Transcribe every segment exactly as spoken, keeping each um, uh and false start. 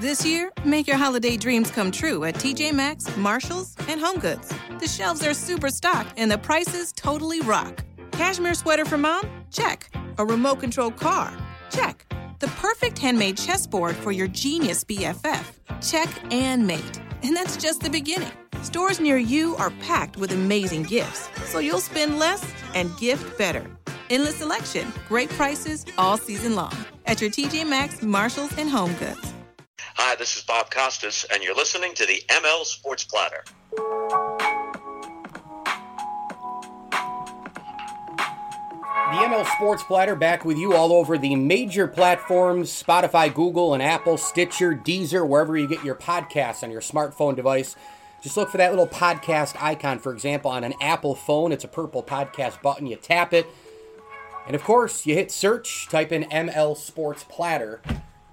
This year, make your holiday dreams come true at T J Maxx, Marshalls, and HomeGoods. The shelves are super stocked and the prices totally rock. Cashmere sweater for mom? Check. A remote control car? Check. The perfect handmade chessboard for your genius B F F? Check and mate. And that's just the beginning. Stores near you are packed with amazing gifts, so you'll spend less and gift better. Endless selection, great prices all season long at your T J Maxx, Marshalls, and HomeGoods. Hi, this is Bob Costas, and you're listening to the M L Sports Platter. The M L Sports Platter back with you all over the major platforms, Spotify, Google, and Apple, Stitcher, Deezer, wherever you get your podcasts on your smartphone device. Just look for that little podcast icon. For example, on an Apple phone, it's a purple podcast button. You tap it, and of course, you hit search, type in M L Sports Platter,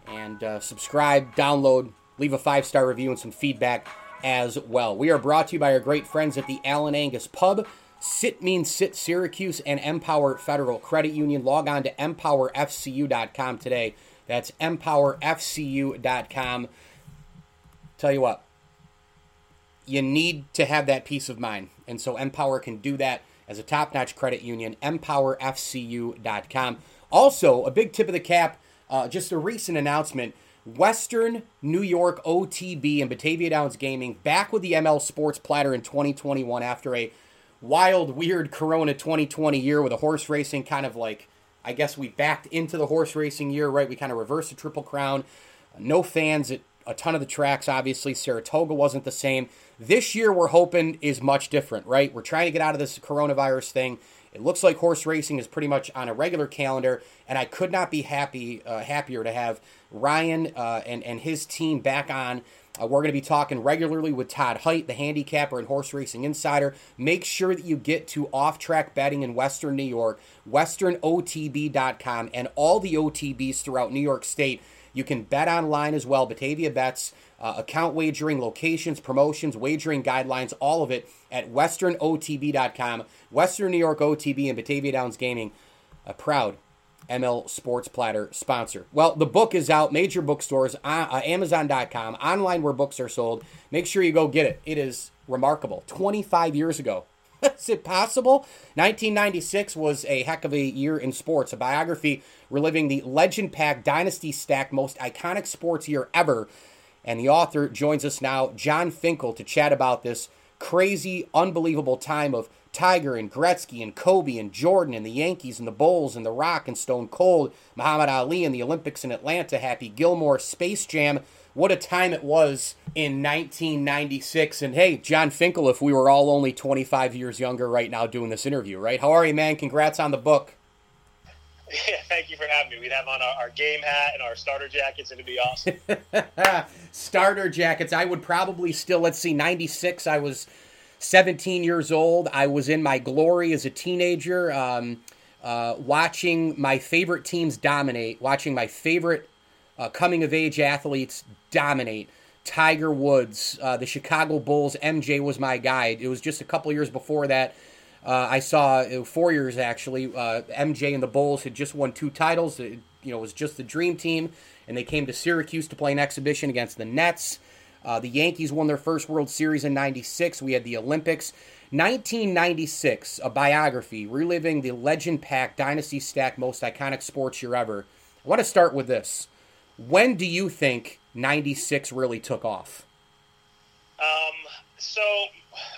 and uh, subscribe, download, leave a five-star review and some feedback as well. We are brought to you by our great friends at the Allen Angus Pub, Sit Means Sit Syracuse, and Empower Federal Credit Union. Log on to Empower F C U dot com today. That's Empower F C U dot com. Tell you what, you need to have that peace of mind, and so Empower can do that as a top-notch credit union, Empower F C U dot com. Also, a big tip of the cap, Uh, just a recent announcement, Western New York O T B and Batavia Downs Gaming back with the M L Sports Platter in twenty twenty-one after a wild, weird Corona twenty twenty year with a horse racing kind of like, I guess we backed into the horse racing year, right? We kind of reversed the Triple Crown. No fans at a ton of the tracks, obviously. Saratoga wasn't the same. This year we're hoping is much different, right? We're trying to get out of this coronavirus thing. It looks like horse racing is pretty much on a regular calendar, and I could not be happy uh, happier to have Ryan uh, and, and his team back on. Uh, we're going to be talking regularly with Todd Hite, the handicapper and horse racing insider. Make sure that you get to off-track betting in Western New York, western O T B dot com, and all the O T Bs throughout New York State. You can bet online as well, Batavia Bets, uh, account wagering, locations, promotions, wagering guidelines, all of it at western O T B dot com, Western New York O T B, and Batavia Downs Gaming, a proud M L Sports Platter sponsor. Well, the book is out, major bookstores, uh, Amazon dot com, online where books are sold. Make sure you go get it. It is remarkable. twenty-five years ago. Is it possible? nineteen ninety-six was a heck of a year in sports. A biography reliving the legend-packed, dynasty-stacked, most iconic sports year ever. And the author joins us now, Jon Finkel, to chat about this crazy, unbelievable time of Tiger and Gretzky and Kobe and Jordan and the Yankees and the Bulls and The Rock and Stone Cold, Muhammad Ali and the Olympics in Atlanta, Happy Gilmore, Space Jam. What a time it was in nineteen ninety-six. And hey, Jon Finkel, if we were all only twenty-five years younger right now doing this interview, right? How are you, man? Congrats on the book. Yeah, thank you for having me. We'd have on our, our game hat and our starter jackets, and it'd be awesome. Starter jackets. I would probably still, let's see, ninety-six, I was seventeen years old. I was in my glory as a teenager, um, uh, watching my favorite teams dominate, watching my favorite uh, coming-of-age athletes dominate. Tiger Woods, uh, the Chicago Bulls, M J was my guy. It was just a couple years before that. Uh, I saw uh, four years actually. Uh, M J and the Bulls had just won two titles. It, you know, it was just the dream team, and they came to Syracuse to play an exhibition against the Nets. Uh, the Yankees won their first World Series in ninety-six. We had the Olympics, nineteen ninety-six. A biography reliving the legend-packed, dynasty-stacked, most iconic sports year ever. I want to start with this. When do you think ninety-six really took off? Um. So.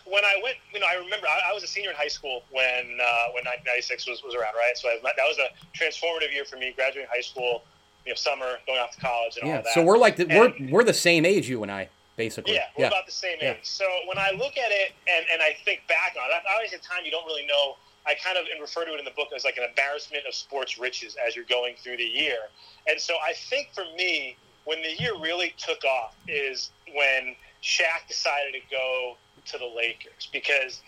When I went, you know, I remember I, I was a senior in high school when uh, when nineteen ninety-six was, was around, right? So I, that was a transformative year for me, graduating high school, you know, summer, going off to college, and yeah, all that. So we're like, the, we're we're the same age, you and I, basically. Yeah, we're yeah. about the same age. Yeah. So when I look at it and, and I think back on it, obviously at the time you don't really know. I kind of refer to it in the book as like an embarrassment of sports riches as you're going through the year. And so I think for me, when the year really took off is when Shaq decided to go to the Lakers, because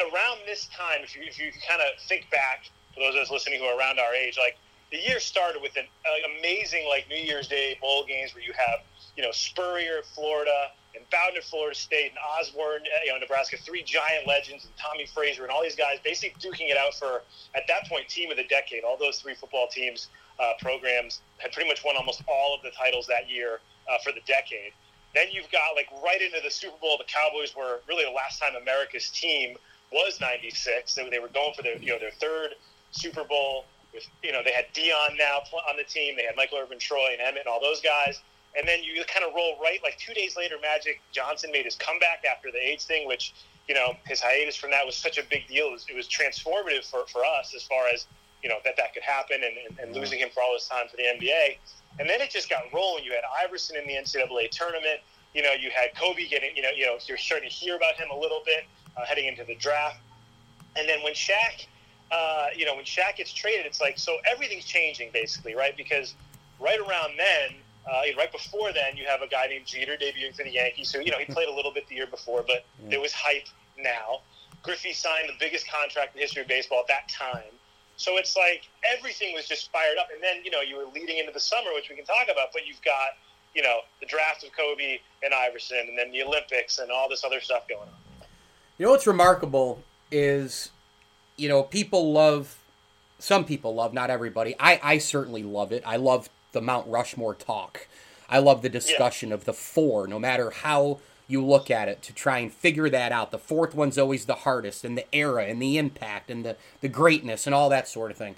around this time, if you if you kind of think back, for those of us listening who are around our age, like the year started with an uh, amazing like New Year's Day bowl games where you have, you know, Spurrier at Florida and Bowden at Florida State and Osborne, you know, Nebraska, three giant legends, and Tommy Frazier and all these guys basically duking it out for, at that point, team of the decade. All those three football teams, uh, programs had pretty much won almost all of the titles that year. uh, for the decade. Then you've got, like, right into the Super Bowl, the Cowboys were really the last time America's team was ninety-six. They, they were going for their, you know, their third Super Bowl. With, you know, they had Dion now on the team. They had Michael Irvin, Troy, and Emmett, and all those guys. And then you kind of roll right, like, two days later, Magic Johnson made his comeback after the AIDS thing, which, you know, his hiatus from that was such a big deal. It was, it was transformative for, for us as far as, you know, that that could happen, and, and, and losing him for all his time for the N B A. And then it just got rolling. You had Iverson in the N C double A tournament. You know, you had Kobe getting, you know, you know, you're starting to hear about him a little bit uh, heading into the draft. And then when Shaq, uh, you know, when Shaq gets traded, it's like, so everything's changing basically, right? Because right around then, Uh, right before then, you have a guy named Jeter debuting for the Yankees, who, you know, he played a little bit the year before, but yeah. there was hype now. Griffey signed the biggest contract in the history of baseball at that time. So it's like everything was just fired up. And then, you know, you were leading into the summer, which we can talk about, but you've got, you know, the draft of Kobe and Iverson, and then the Olympics and all this other stuff going on. You know what's remarkable is, you know, people love, some people love, not everybody. I, I certainly love it. I love the Mount Rushmore talk. I love the discussion yeah. of the four, no matter how you look at it, to try and figure that out. The fourth one's always the hardest, and the era, and the impact, and the, the greatness, and all that sort of thing.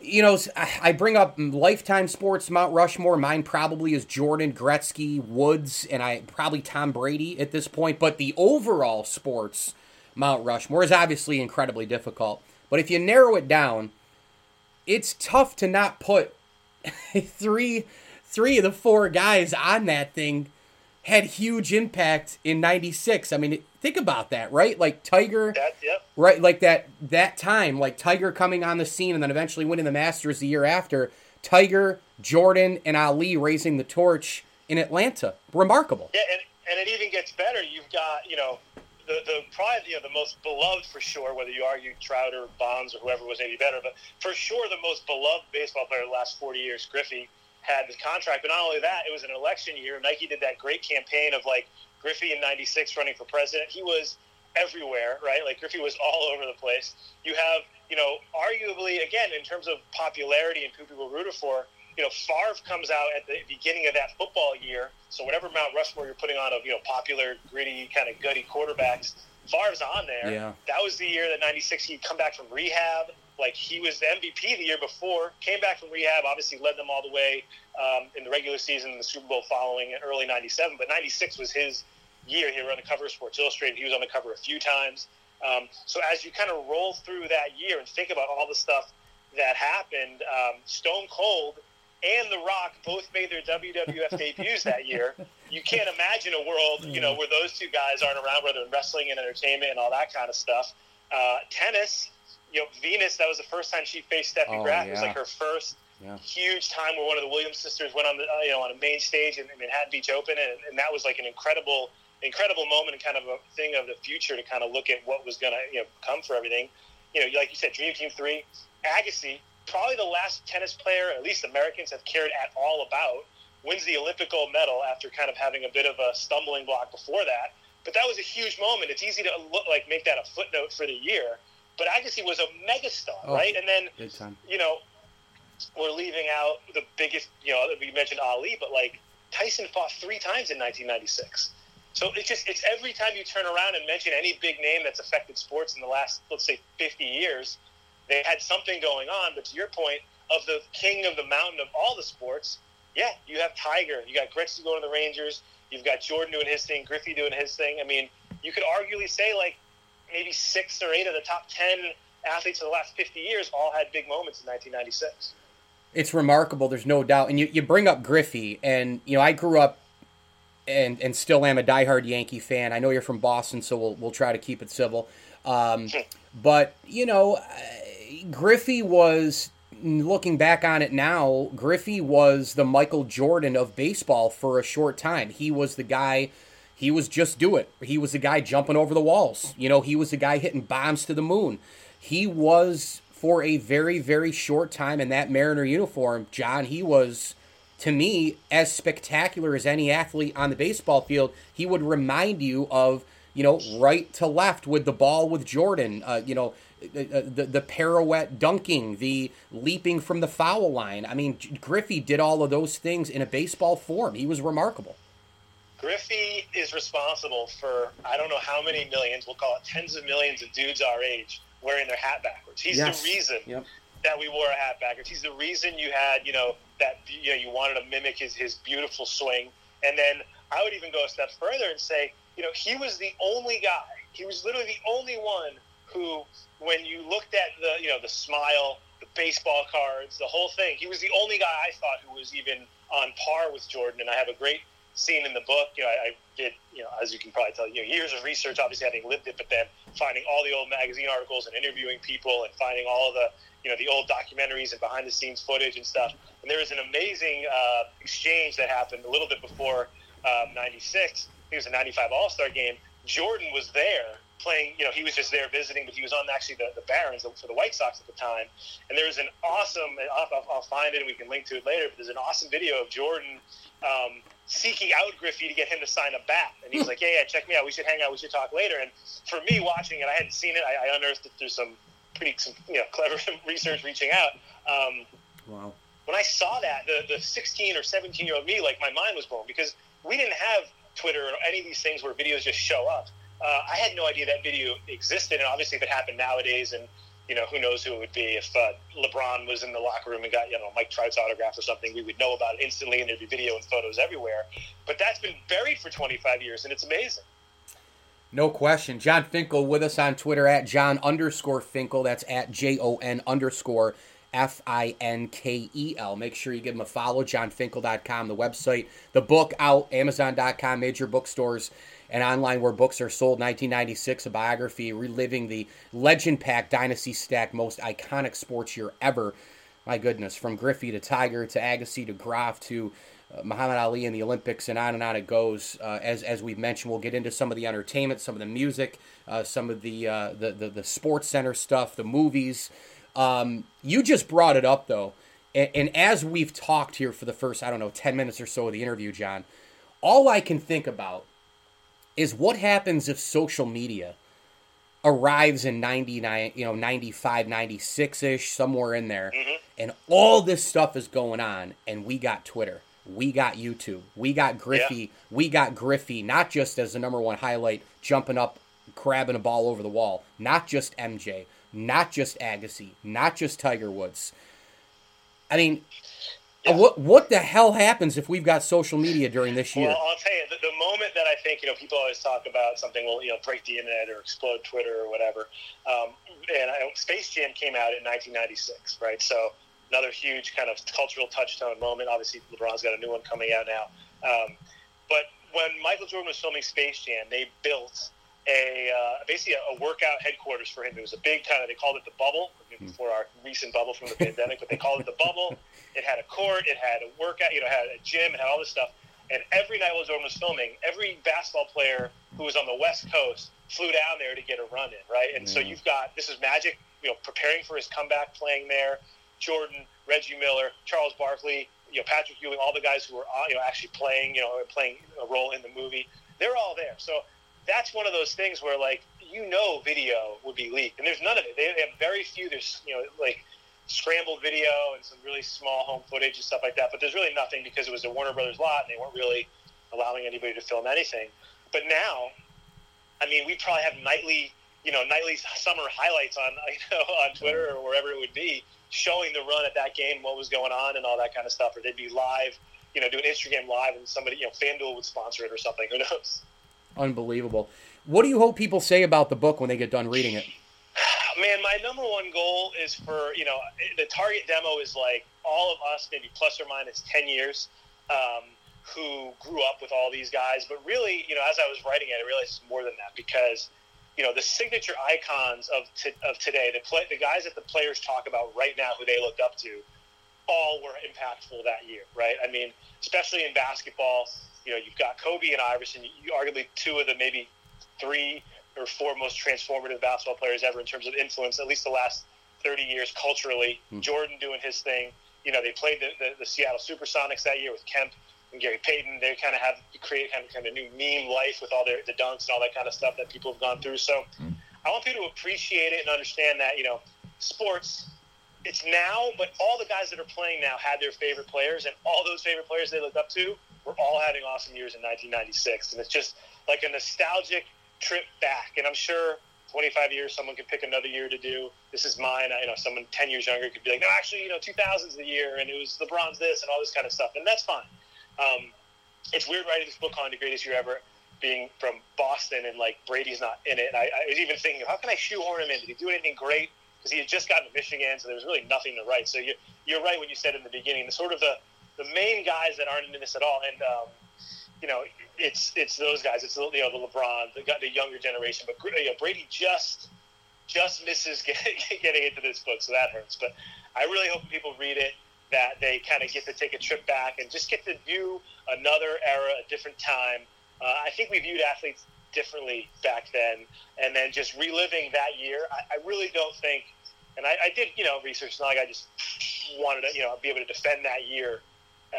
You know, I bring up Lifetime Sports, Mount Rushmore. Mine probably is Jordan, Gretzky, Woods, and I probably Tom Brady at this point. But the overall sports Mount Rushmore is obviously incredibly difficult. But if you narrow it down, it's tough to not put three three of the four guys on that thing had huge impact in ninety-six. I mean, think about that, right? Like Tiger, that, yep. right? Like that that time, like Tiger coming on the scene and then eventually winning the Masters the year after. Tiger, Jordan, and Ali raising the torch in Atlanta. Remarkable. Yeah, and, and it even gets better. You've got, you know, The, the probably you know, the most beloved for sure, whether you argue Trout or Bonds or whoever was maybe better, but for sure the most beloved baseball player of the last forty years, Griffey, had the contract. But not only that, it was an election year. Nike did that great campaign of, like, Griffey in ninety-six running for president. He was everywhere, right? Like, Griffey was all over the place. You have, you know, arguably, again, in terms of popularity and who people rooted for, you know, Favre comes out at the beginning of that football year. So whatever Mount Rushmore you're putting on of, you know, popular, gritty, kind of gutty quarterbacks, Favre's on there. Yeah. That was the year that ninety-six, he'd come back from rehab. Like, he was the M V P the year before, came back from rehab, obviously led them all the way um, in the regular season and the Super Bowl following in early ninety-seven. But ninety-six was his year. He was on the cover of Sports Illustrated. He was on the cover a few times. Um, so as you kind of roll through that year and think about all the stuff that happened, um, Stone Cold and The Rock both made their W W F debuts that year. You can't imagine a world, you know, where those two guys aren't around, whether in wrestling and entertainment and all that kind of stuff. Uh, tennis, you know, Venus, that was the first time she faced Steffi oh, Graf. Yeah. It was like her first yeah. huge time where one of the Williams sisters went on the, uh, you know, on a main stage in, in Manhattan Beach Open. And, and that was like an incredible, incredible moment and kind of a thing of the future to kind of look at what was going to, you know, come for everything. You know, like you said, Dream Team three, Agassi, probably the last tennis player, at least Americans have cared at all about, wins the Olympic gold medal after kind of having a bit of a stumbling block before that. But that was a huge moment. It's easy to look, like, make that a footnote for the year. But Agassi was a megastar, oh, right? And then, you know, we're leaving out the biggest, you know, we mentioned Ali, but, like, Tyson fought three times in nineteen ninety-six. So it's just, it's every time you turn around and mention any big name that's affected sports in the last, let's say, fifty years, they had something going on. But to your point, of the king of the mountain of all the sports, yeah, you have Tiger. You got Gretzky going to the Rangers. You've got Jordan doing his thing, Griffey doing his thing. I mean, you could arguably say, like, maybe six or eight of the top ten athletes of the last fifty years all had big moments in nineteen ninety-six. It's remarkable. There's no doubt. And you, you bring up Griffey. And, you know, I grew up and, and still am a diehard Yankee fan. I know you're from Boston, so we'll, we'll try to keep it civil. Um, but, you know... I, Griffey was, looking back on it now, Griffey was the Michael Jordan of baseball for a short time. He was the guy, he was just do it. He was the guy jumping over the walls. You know, he was the guy hitting bombs to the moon. He was, for a very, very short time in that Mariner uniform, John, he was, to me, as spectacular as any athlete on the baseball field. He would remind you of, you know, right to left with the ball with Jordan, uh, you know, the, the pirouette dunking, the leaping from the foul line. I mean, Griffey did all of those things in a baseball form. He was remarkable. Griffey is responsible for, I don't know how many millions, we'll call it tens of millions of dudes our age wearing their hat backwards. He's yes. the reason yep. that we wore a hat backwards. He's the reason you had, you know, that, you know, you wanted to mimic his, his beautiful swing. And then I would even go a step further and say, you know, he was the only guy, he was literally the only one who, when you looked at the, you know, the smile, the baseball cards, the whole thing, he was the only guy I thought who was even on par with Jordan. And I have a great scene in the book, you know, I, I did, you know, as you can probably tell, you know, years of research, obviously having lived it, but then finding all the old magazine articles and interviewing people and finding all of the, you know, the old documentaries and behind the scenes footage and stuff. And there was an amazing uh, exchange that happened a little bit before um, ninety-six. It was a ninety-five All-Star game. Jordan was there playing, you know, he was just there visiting, but he was on actually the, the Barons for the White Sox at the time. And there's an awesome, I'll, I'll, I'll find it and we can link to it later, but there's an awesome video of Jordan um, seeking out Griffey to get him to sign a bat. And he was like, yeah, yeah, check me out. We should hang out. We should talk later. And for me watching it, I hadn't seen it. I, I unearthed it through some pretty, some, you know, clever research reaching out. Um, wow. When I saw that, the, the sixteen or seventeen year old me, like my mind was blown because we didn't have Twitter or any of these things where videos just show up. Uh, I had no idea that video existed, and obviously if it happened nowadays, and you know, who knows who it would be. If uh, LeBron was in the locker room and got, you know, Mike Trout's autograph or something, we would know about it instantly, and there'd be video and photos everywhere. But that's been buried for twenty-five years, and it's amazing. No question. Jon Finkel with us on Twitter at John underscore Finkel. That's at J O N underscore F I N K E L. Make sure you give him a follow, john finkel dot com, the website, the book out, amazon dot com, major bookstores, and online where books are sold. Nineteen ninety-six, a biography reliving the legend pack, dynasty stack, most iconic sports year ever. My goodness, from Griffey to Tiger to Agassi to Graf to uh, Muhammad Ali in the Olympics, and on and on it goes. Uh, as as we've mentioned, we'll get into some of the entertainment, some of the music, uh, some of the, uh, the the the Sports Center stuff, the movies. Um, you just brought it up, though, and, and as we've talked here for the first, I don't know, ten minutes or so of the interview, John, all I can think about is what happens if social media arrives in ninety-nine, you know, ninety-five, ninety-six-ish, somewhere in there, mm-hmm. and all this stuff is going on, and we got Twitter, we got YouTube, we got Griffey, yeah. we got Griffey, not just as the number one highlight, jumping up, grabbing a ball over the wall, not just M J, not just Agassi, not just Tiger Woods. I mean, yeah. what what the hell happens if we've got social media during this year? Well, I'll tell you, the, the moment that I think, you know, people always talk about something will, you know, break the internet or explode Twitter or whatever. Um, and I, Space Jam came out in nineteen ninety-six, right? So another huge kind of cultural touchstone moment. Obviously, LeBron's got a new one coming out now. Um, but when Michael Jordan was filming Space Jam, they built a uh, basically a, a workout headquarters for him. It was a big kind of, they called it the bubble, before our recent bubble from the pandemic, but they called it the bubble. It had a court, it had a workout, you know, it had a gym, it had all this stuff. And every night while Jordan was filming, every basketball player who was on the West Coast flew down there to get a run in, right? And yeah. so you've got, this is Magic, you know, preparing for his comeback, playing there. Jordan, Reggie Miller, Charles Barkley, you know, Patrick Ewing, all the guys who were, you know, actually playing, you know, playing a role in the movie. They're all there. So that's one of those things where, like, you know, video would be leaked, and there's none of it. They have very few. There's, you know, like scrambled video and some really small home footage and stuff like that, but there's really nothing because it was a Warner Brothers lot and they weren't really allowing anybody to film anything. But now, I mean, we probably have nightly, you know, nightly summer highlights on, you know, on Twitter or wherever it would be, showing the run at that game, what was going on and all that kind of stuff, or they'd be live, you know, doing Instagram live and somebody, you know, FanDuel would sponsor it or something. Who knows? Unbelievable. What do you hope people say about the book when they get done reading it? Man, my number one goal is for, you know, the target demo is like all of us, maybe plus or minus ten years, um, who grew up with all these guys. But really, you know, as I was writing it, I realized it's more than that because, you know, the signature icons of t- of today, the play- the guys that the players talk about right now who they looked up to, all were impactful that year, right? I mean, especially in basketball, you know, you've got Kobe and Iverson, you arguably two of the maybe three or four most transformative basketball players ever in terms of influence, at least the last thirty years culturally. Mm. Jordan doing his thing. You know, they played the, the, the Seattle Supersonics that year with Kemp and Gary Payton. They kind of have created kind of, kind of new meme life with all their the dunks and all that kind of stuff that people have gone through. So mm. I want people to appreciate it and understand that, you know, sports, it's now, but all the guys that are playing now had their favorite players, and all those favorite players they looked up to were all having awesome years in nineteen ninety-six. And it's just like a nostalgic trip back. And I'm sure twenty-five years, someone could pick another year to do, this is mine. I, you know, someone ten years younger could be like, no, actually, you know, two thousand's the year, and it was LeBron's this and all this kind of stuff. And that's fine. Um, it's weird writing this book on the greatest year ever, being from Boston, and like Brady's not in it. And I, I was even thinking, how can I shoehorn him in? Did he do anything great? Because he had just gotten to Michigan, so there was really nothing to write. So you, you're right when you said in the beginning, the sort of the, the main guys that aren't into this at all. And, um, you know, it's it's those guys. It's, you know, the LeBron, the, the younger generation. But, you know, Brady just just misses get, getting into this book, so that hurts. But I really hope when people read it that they kind of get to take a trip back and just get to view another era, a different time. Uh, I think we viewed athletes differently back then, and then just reliving that year. I, I really don't think, and I, I did, you know, research. It's not like I just wanted to, you know, be able to defend that year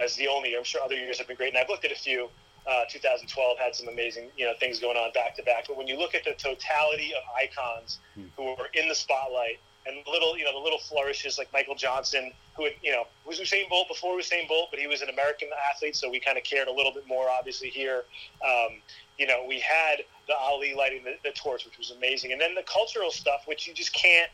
as the only year. I'm sure other years have been great, and I've looked at a few. Uh, twenty twelve had some amazing, you know, things going on back to back. But when you look at the totality of icons hmm. who were in the spotlight, and little, you know, the little flourishes like Michael Johnson, who had, you know, was Usain Bolt before Usain Bolt, but he was an American athlete, so we kind of cared a little bit more, obviously, here. Um, you know, we had the Ali lighting the, the torch, which was amazing, and then the cultural stuff, which you just can't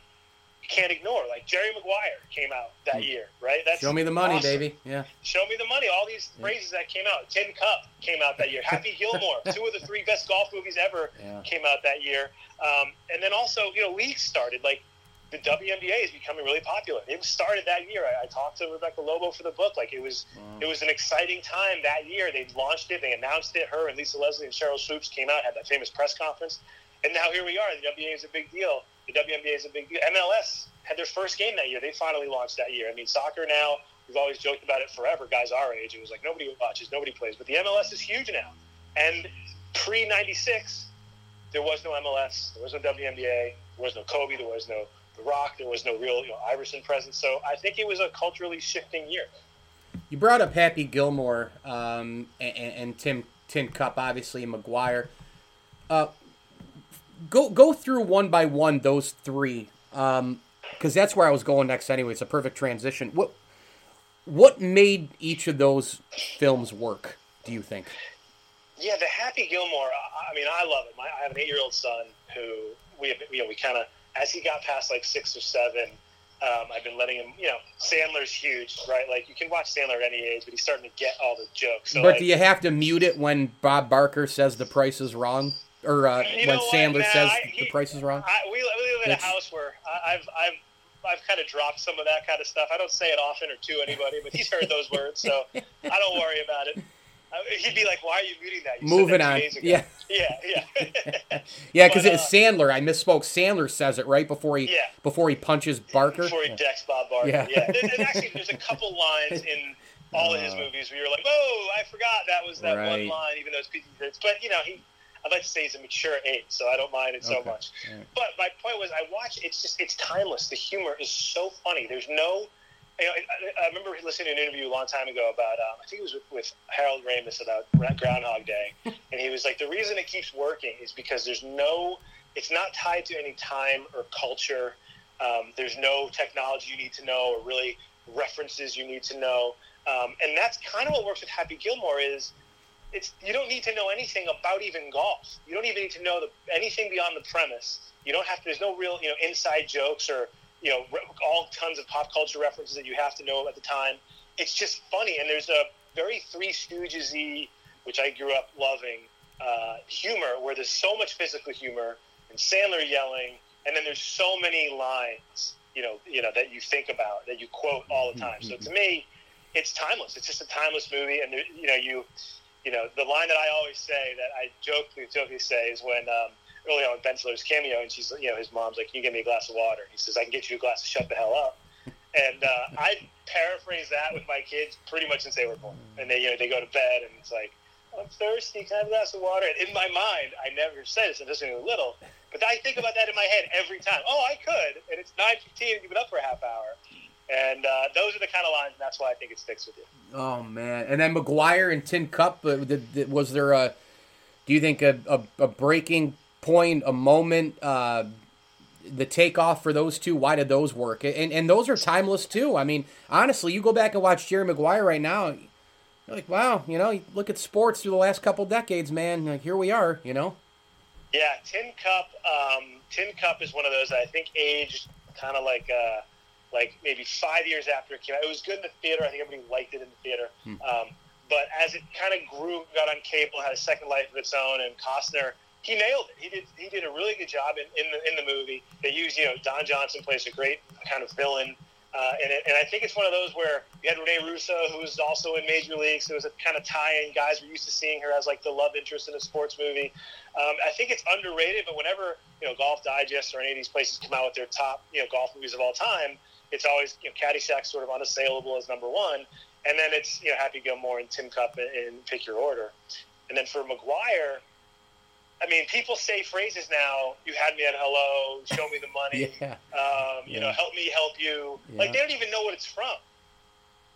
you can't ignore. Like Jerry Maguire came out that year, right? That's show me the money, awesome. Baby. Yeah. Show me the money. All these yeah. phrases that came out. Tin Cup came out that year. Happy Gilmore, two of the three best golf movies ever, yeah. came out that year. Um, and then also, you know, leagues started. Like the W N B A is becoming really popular. It started that year. I, I talked to Rebecca Lobo for the book. Like it was, wow. it was an exciting time that year. They launched it. They announced it. Her and Lisa Leslie and Cheryl Swoops came out, had that famous press conference, and now here we are. The W N B A is a big deal. The W N B A is a big deal. M L S had their first game that year. They finally launched that year. I mean, soccer now, we've always joked about it forever. Guys our age, it was like nobody watches, nobody plays. But the M L S is huge now. And pre ninety-six, there was no M L S. There was no W N B A. There was no Kobe. There was no The Rock. There was no real, you know, Iverson presence. So I think it was a culturally shifting year. You brought up Happy Gilmore um, and, and Tim Tin Cup, obviously, and Maguire. Uh, Go go through one by one those three, because um, that's where I was going next anyway. It's a perfect transition. What what made each of those films work, do you think? Yeah, the Happy Gilmore, I, I mean, I love it. My, I have an eight-year-old son who, we have, you know, we kind of, as he got past like six or seven, um, I've been letting him, you know, Sandler's huge, right? Like, you can watch Sandler at any age, but he's starting to get all the jokes. So, but like, do you have to mute it when Bob Barker says the price is wrong? Or uh, you when Sandler nah, says I, he, the price is wrong? I, we, we live in That's... a house where I, I've I've I've kind of dropped some of that kind of stuff. I don't say it often or to anybody, but he's heard those words, so I don't worry about it. I, he'd be like, "Why are you muting that?" You Moving that on. Yeah, yeah, yeah. yeah, because it's uh, Sandler. I misspoke. Sandler says it right before he yeah. before he punches Barker. Before he decks Bob Barker. Yeah. yeah. And, and actually, there's a couple lines in all uh, of his movies where you're like, "Whoa, I forgot that was that right. one line," even though it's P G thirteen. But you know he. I'd like to say he's a mature eight, so I don't mind it okay. so much. Yeah. But my point was, I watch it's just it's timeless. The humor is so funny. There's no, you know, I, I remember listening to an interview a long time ago about, um, I think it was with, with Harold Ramis about Groundhog Day, and he was like, the reason it keeps working is because there's no, it's not tied to any time or culture. Um, there's no technology you need to know or really references you need to know, um, and that's kind of what works with Happy Gilmore is. It's, you don't need to know anything about even golf. You don't even need to know the, anything beyond the premise. You don't have to, there's no real, you know, inside jokes or, you know, re- all tons of pop culture references that you have to know at the time. It's just funny. And there's a very Three Stooges-y, which I grew up loving, uh, humor where there's so much physical humor and Sandler yelling. And then there's so many lines, you know, you know, that you think about, that you quote all the time. So to me, it's timeless. It's just a timeless movie. And, there, you know, you... You know, the line that I always say, that I jokingly, jokingly say, is when um, early on Ben Stiller's cameo, and she's, you know, his mom's like, "Can you get me a glass of water?" And he says, "I can get you a glass to shut the hell up." And uh, I paraphrase that with my kids pretty much since they were born. And they, you know, they go to bed, and it's like, "I'm thirsty. Can I have a glass of water?" And in my mind, I never said this. I'm just when I was little, but I think about that in my head every time. Oh, I could, and it's nine fifteen, and you've been up for a half hour. And uh, those are the kind of lines, and that's why I think it sticks with you. Oh, man. And then Maguire and Tin Cup, was there a, do you think, a, a, a breaking point, a moment, uh, the takeoff for those two, why did those work? And and those are timeless too. I mean, honestly, you go back and watch Jerry Maguire right now, you're like, wow, you know, you look at sports through the last couple decades, man. Like, here we are, you know. Yeah, Tin Cup. Um, Tin Cup is one of those that I think aged kind of like uh, like maybe five years after it came out. It was good in the theater. I think everybody liked it in the theater. Hmm. Um, but as it kind of grew, got on cable, had a second life of its own, and Costner. He nailed it. He did. He did a really good job in, in the in the movie. They used, you know, Don Johnson plays a great kind of villain, uh, and it, and I think it's one of those where you had Rene Russo, who was also in Major League, so it was a kind of tie-in. Guys were used to seeing her as like the love interest in a sports movie. Um, I think it's underrated, but whenever, you know, Golf Digest or any of these places come out with their top, you know, golf movies of all time, it's always, you know, Caddyshack sort of unassailable as number one, and then it's, you know, Happy Gilmore and Tin Cup and, and Pick Your Order, and then for Maguire. I mean, people say phrases now, you had me at hello, show me the money, yeah. um, you yeah. know, help me help you. Yeah. Like, they don't even know what it's from.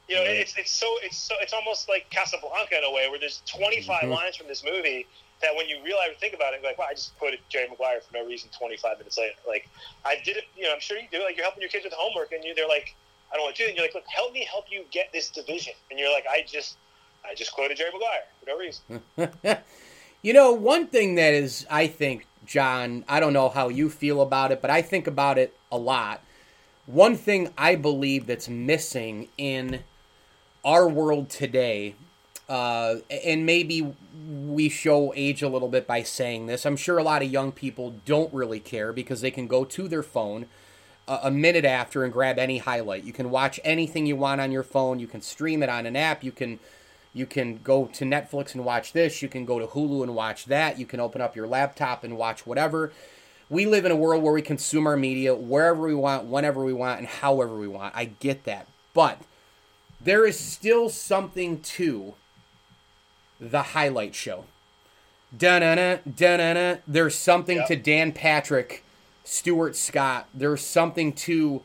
You know, yeah. it's it's so it's so it's almost like Casablanca in a way, where there's twenty-five mm-hmm. lines from this movie that when you realize, think about it, you're like, wow, I just quoted Jerry Maguire for no reason twenty-five minutes later. Like, I did it, you know, I'm sure you do. Like, you're helping your kids with homework, and you they're like, I don't want to do it. And you're like, look, help me help you get this division. And you're like, I just, I just quoted Jerry Maguire for no reason. You know, one thing that is, I think, John, I don't know how you feel about it, but I think about it a lot. One thing I believe that's missing in our world today, uh, and maybe we show age a little bit by saying this. I'm sure a lot of young people don't really care because they can go to their phone a, a minute after and grab any highlight. You can watch anything you want on your phone. You can stream it on an app. You can... You can go to Netflix and watch this. You can go to Hulu and watch that. You can open up your laptop and watch whatever. We live in a world where we consume our media wherever we want, whenever we want, and however we want. I get that. But there is still something to the highlight show. Da-na-na, da-na-na. There's something yep. to Dan Patrick, Stuart Scott. There's something to,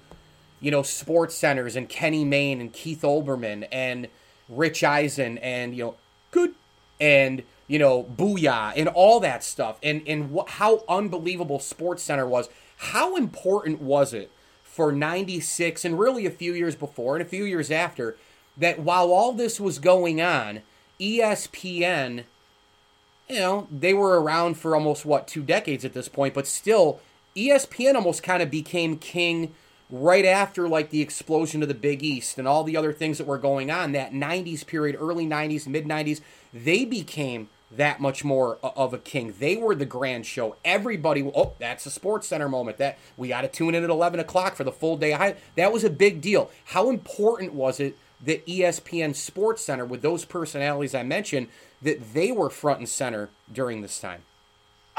you know, SportsCenters and Kenny Mayne and Keith Olbermann and Rich Eisen and, you know, good, and, you know, Booyah and all that stuff, and and wh- how unbelievable SportsCenter was. How important was it for ninety-six and really a few years before and a few years after that, while all this was going on, E S P N, you know, they were around for almost, what, two decades at this point, but still, E S P N almost kind of became king right after, like, the explosion of the Big East and all the other things that were going on, that nineties period, early nineties, mid-nineties, they became that much more of a king. They were the grand show. Everybody, oh, that's a SportsCenter moment. That we got to tune in at eleven o'clock for the full day. I, that was a big deal. How important was it that E S P N SportsCenter, with those personalities I mentioned, that they were front and center during this time?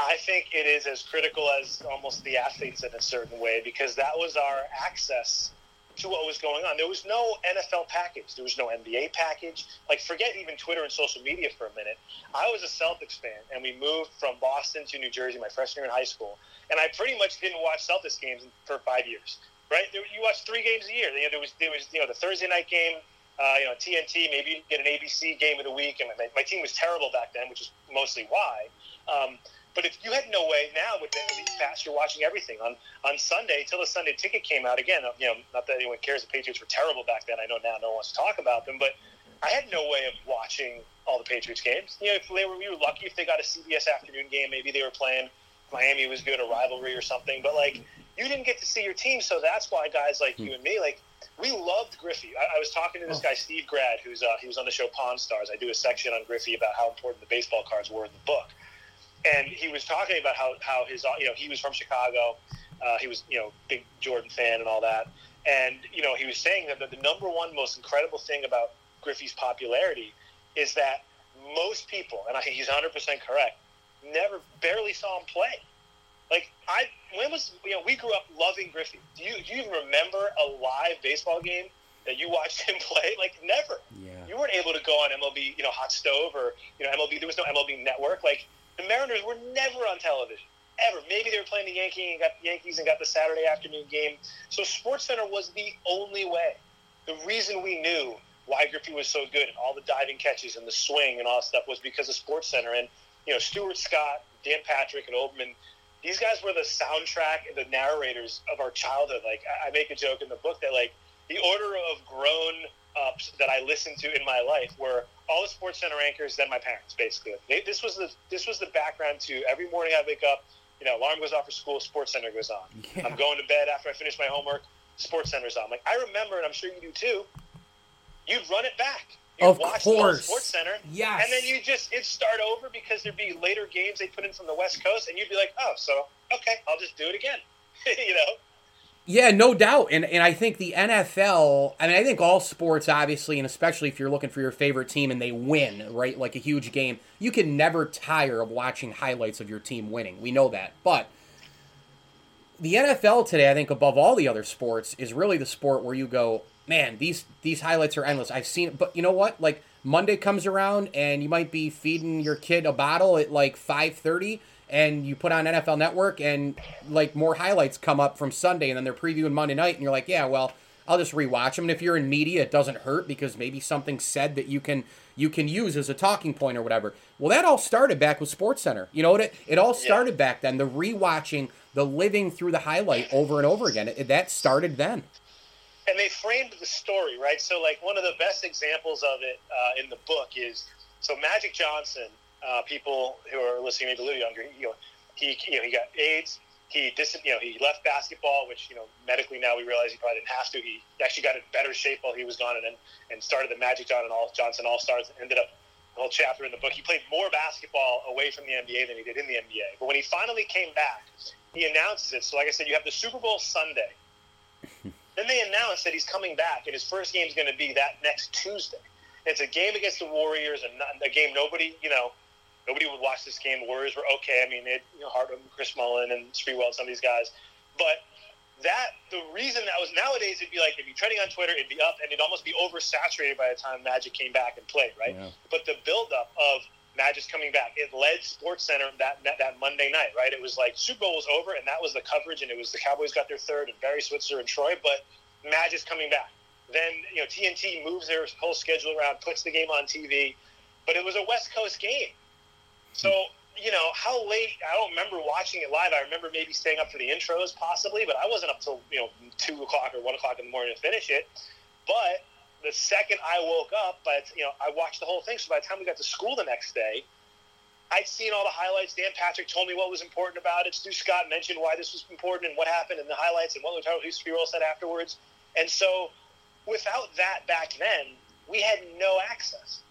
I think it is as critical as almost the athletes in a certain way, because that was our access to what was going on. There was no N F L package. There was no N B A package. Like, forget even Twitter and social media for a minute. I was a Celtics fan, and we moved from Boston to New Jersey my freshman year in high school, and I pretty much didn't watch Celtics games for five years, right? You watched three games a year. There was, there was you know, the Thursday night game, uh, you know, T N T, maybe you get an A B C game of the week, and my, my team was terrible back then, which is mostly why. Um, But if you had no way now with the Elite Pass, you're watching everything on, on Sunday until the Sunday Ticket came out. Again, you know, not that anyone cares. The Patriots were terrible back then. I know now no one wants to talk about them, but I had no way of watching all the Patriots games. You know, if they were, we were lucky if they got a C B S afternoon game. Maybe they were playing Miami was good, a rivalry or something. But like, you didn't get to see your team, so that's why guys like you and me, like, we loved Griffey. I, I was talking to this guy Steve Grad, who's uh, he was on the show Pawn Stars. I do a section on Griffey about how important the baseball cards were in the book. And he was talking about how, how his, you know, he was from Chicago. Uh, he was, you know, big Jordan fan and all that. And, you know, he was saying that the, the number one most incredible thing about Griffey's popularity is that most people, and I think he's one hundred percent correct, never, barely saw him play. Like, I, when was, you know, we grew up loving Griffey. Do you, do you even remember a live baseball game that you watched him play? Like, never. Yeah. You weren't able to go on M L B, you know, Hot Stove or, you know, M L B, there was no M L B network. Like, the Mariners were never on television, ever. Maybe they were playing the Yankees and got the Yankees and got the Saturday afternoon game. So SportsCenter was the only way. The reason we knew why Griffey was so good and all the diving catches and the swing and all that stuff was because of SportsCenter. And, you know, Stuart Scott, Dan Patrick, and Olbermann these guys were the soundtrack and the narrators of our childhood. Like, I make a joke in the book that, like, the order of grown-ups that I listened to in my life were all the SportsCenter anchors, then my parents, basically. They, this was the this was the background to every morning I wake up, you know, alarm goes off for school, SportsCenter goes on. Yeah. I'm going to bed after I finish my homework, SportsCenter's on. Like, I remember, and I'm sure you do too, you'd run it back. You'd of watch course. the SportsCenter. Yes. And then you just, it'd start over because there'd be later games they put in from the West Coast, and you'd be like, oh, so, okay, I'll just do it again. You know? Yeah, no doubt. And and I think the N F L, I mean, I think all sports, obviously, and especially if you're looking for your favorite team and they win, right, like a huge game, you can never tire of watching highlights of your team winning. We know that. But the N F L today, I think above all the other sports, is really the sport where you go, man, these these highlights are endless. I've seen it. But you know what? Like, Monday comes around and you might be feeding your kid a bottle at like five thirty, and you put on N F L Network, and like more highlights come up from Sunday, and then they're previewing Monday night, and you're like, yeah, well, I'll just rewatch them. And if you're in media, it doesn't hurt because maybe something's said that you can you can use as a talking point or whatever. Well, that all started back with SportsCenter. You know what? It, it all started yeah. back then. The rewatching, the living through the highlight over and over again. It, that started then. And they framed the story, right? So, like, one of the best examples of it uh, in the book is, so Magic Johnson. Uh, people who are listening, maybe a little younger, you know, he you know he got AIDS. He dis- you know he left basketball, which you know medically now we realize he probably didn't have to. He actually got in better shape while he was gone, and and started the Magic John and all, Johnson All Stars. Ended up the whole chapter in the book. He played more basketball away from the N B A than he did in the N B A. But when he finally came back, he announces it. So like I said, you have the Super Bowl Sunday. Then they announce that he's coming back, and his first game is going to be that next Tuesday. It's a game against the Warriors, and a game nobody you know. Nobody would watch this game. The Warriors were okay. I mean, they had, you know, Harden, Chris Mullin, and Sprewell, some of these guys. But that the reason that was nowadays, it'd be like, it'd be trending on Twitter, it'd be up, and it'd almost be oversaturated by the time Magic came back and played, right? Yeah. But the buildup of Magic's coming back, it led SportsCenter that, that that Monday night, right? It was like Super Bowl was over, and that was the coverage, and it was the Cowboys got their third, and Barry Switzer and Troy, but Magic's coming back. Then, you know, T N T moves their whole schedule around, puts the game on T V, but it was a West Coast game. So, you know, how late, I don't remember watching it live. I remember maybe staying up for the intros possibly, but I wasn't up till, you know, two o'clock or one o'clock in the morning to finish it. But the second I woke up, but you know, I watched the whole thing. So by the time we got to school the next day, I'd seen all the highlights. Dan Patrick told me what was important about it. Stu Scott mentioned why this was important and what happened in the highlights and what Larry Spiro said afterwards. And so without that back then, we had no access.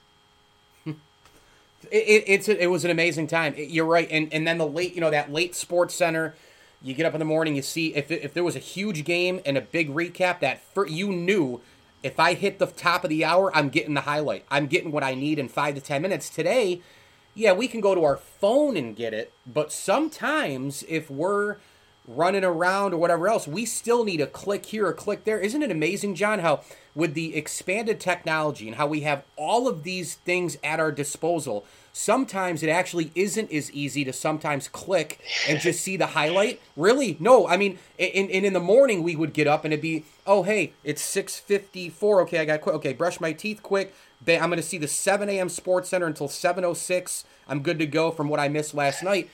It, it it's it was an amazing time. It, you're right, and and then the late, you know, that late SportsCenter. You get up in the morning, you see if if there was a huge game and a big recap that for, you knew if I hit the top of the hour, I'm getting the highlight. I'm getting what I need in five to ten minutes. Today, yeah, we can go to our phone and get it, but sometimes if we're running around or whatever else, we still need a click here, a click there. Isn't it amazing, John, how with the expanded technology and how we have all of these things at our disposal, sometimes it actually isn't as easy to sometimes click and just see the highlight? Really? No. I mean, and, and in the morning we would get up and it'd be, oh, hey, it's six fifty-four. Okay, I got quick. Okay, brush my teeth quick. I'm going to see the seven a.m. SportsCenter until seven oh six. I'm good to go from what I missed last night.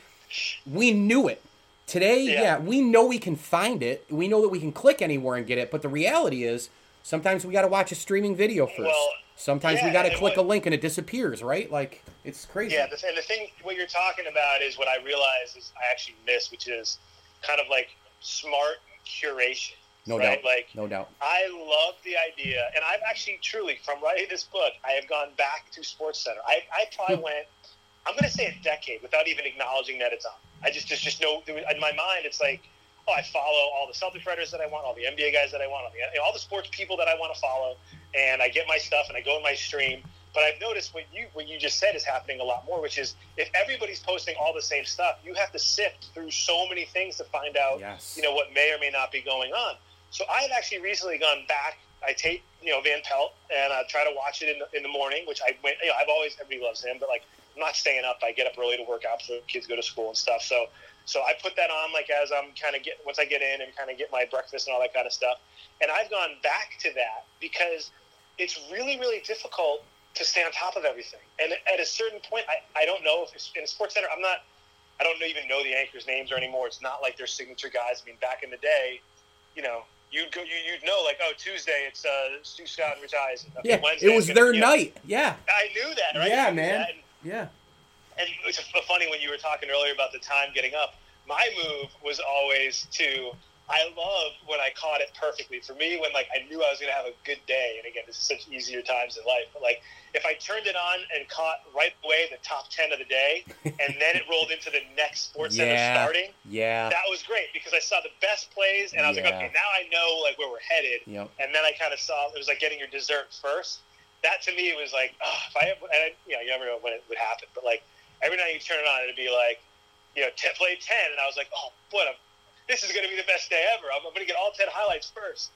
We knew it. Today, yeah. yeah, we know we can find it. We know that we can click anywhere and get it. But the reality is, sometimes we got to watch a streaming video first. Well, sometimes yeah, we got to click what, a link and it disappears, right? Like, it's crazy. Yeah, and the thing, what you're talking about is what I realize is I actually miss, which is kind of like smart curation. No right? doubt. Like, no doubt. I love the idea. And I've actually truly, from writing this book, I have gone back to SportsCenter. I, I probably went, I'm going to say a decade without even acknowledging that it's on. I just, there's just no, in my mind, it's like, oh, I follow all the Celtics writers that I want, all the N B A guys that I want, all the, all the sports people that I want to follow, and I get my stuff and I go in my stream. But I've noticed what you what you just said is happening a lot more, which is if everybody's posting all the same stuff, you have to sift through so many things to find out, yes. you know, what may or may not be going on. So I've actually recently gone back. I tape, you know, Van Pelt, and I try to watch it in the, in the morning, which I went, you know, I've always, everybody loves him, but like, I'm not staying up. I get up early to work out so kids go to school and stuff. So so I put that on like as I'm kind of get once I get in and kind of get my breakfast and all that kind of stuff. And I've gone back to that because it's really, really difficult to stay on top of everything. And at a certain point, I, I don't know if it's in SportsCenter. I'm not I don't even know the anchors' names or anymore. It's not like they're signature guys. I mean, back in the day, you know, you'd go, you, you'd know, like, oh, Tuesday it's uh, Stu Scott and Rich Eisen. Okay, yeah, Wednesday, it was gonna, their you know, night. Yeah, I knew that. Right? Yeah, man. And, yeah. And it was funny when you were talking earlier about the time getting up. My move was always to. I loved when I caught it perfectly. For me, when, like, I knew I was going to have a good day, and again, this is such easier times in life, but, like, if I turned it on and caught right away the top ten of the day, and then it rolled into the next SportsCenter yeah, starting, yeah, that was great, because I saw the best plays, and I was yeah. like, okay, now I know, like, where we're headed, yep. and then I kind of saw, it was like getting your dessert first. That, to me, was like, oh, if I, and, you know, you never know when it would happen, but, like, every night you turn it on, it would be like, you know, play ten, and I was like, oh, what a this is going to be the best day ever. I'm going to get all ten highlights first.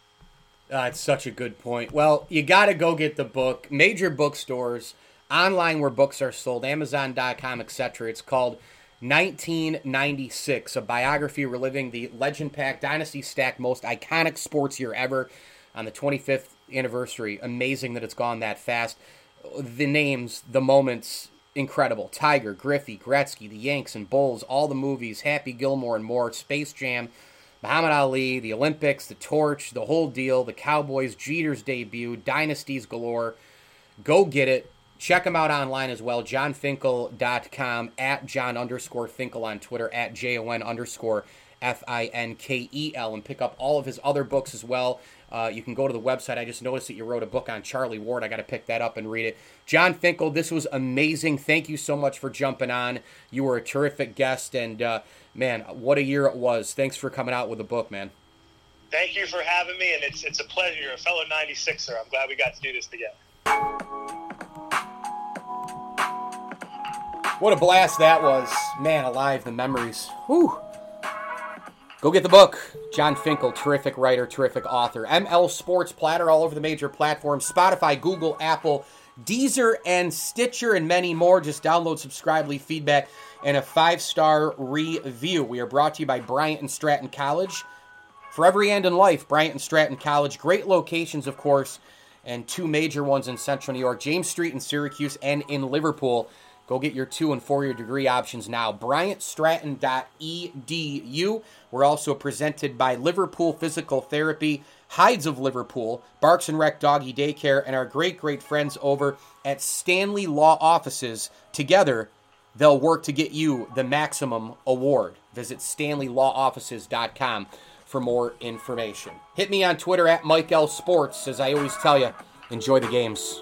That's such a good point. Well, you got to go get the book. Major bookstores, online where books are sold, Amazon dot com, et cetera. It's called nineteen ninety-six, a biography reliving the legend-packed, dynasty-stacked, most iconic sports year ever on the twenty-fifth anniversary. Amazing that it's gone that fast. The names, the moments, incredible. Tiger, Griffey, Gretzky, the Yanks and Bulls, all the movies, Happy Gilmore and more, Space Jam, Muhammad Ali, the Olympics, the torch, the whole deal, the Cowboys, Jeter's debut, dynasties galore. Go get it. Check them out online as well, Jon Finkel dot com, at John underscore Finkel on Twitter, at J O N underscore F I N K E L, and pick up all of his other books as well. Uh, you can go to the website. I just noticed that you wrote a book on Charlie Ward. I got to pick that up and read it. Jon Finkel, this was amazing. Thank you so much for jumping on. You were a terrific guest, and, uh, man, what a year it was. Thanks for coming out with a book, man. Thank you for having me, and it's, it's a pleasure. You're a fellow ninety-sixer. I'm glad we got to do this together. What a blast that was. Man, alive, the memories. Whew. Go get the book. Jon Finkel, terrific writer, terrific author. M L Sports Platter, all over the major platforms. Spotify, Google, Apple, Deezer, and Stitcher, and many more. Just download, subscribe, leave feedback, and a five-star review. We are brought to you by Bryant and Stratton College. For every end in life, Bryant and Stratton College. Great locations, of course, and two major ones in Central New York, James Street in Syracuse, and in Liverpool. Go get your two- and four-year degree options now. Bryant Stratton dot E D U. We're also presented by Liverpool Physical Therapy, Hides of Liverpool, Barks and Rec Doggy Daycare, and our great, great friends over at Stanley Law Offices. Together, they'll work to get you the maximum award. Visit Stanley Law Offices dot com for more information. Hit me on Twitter at Mike L Sports. As I always tell you, enjoy the games.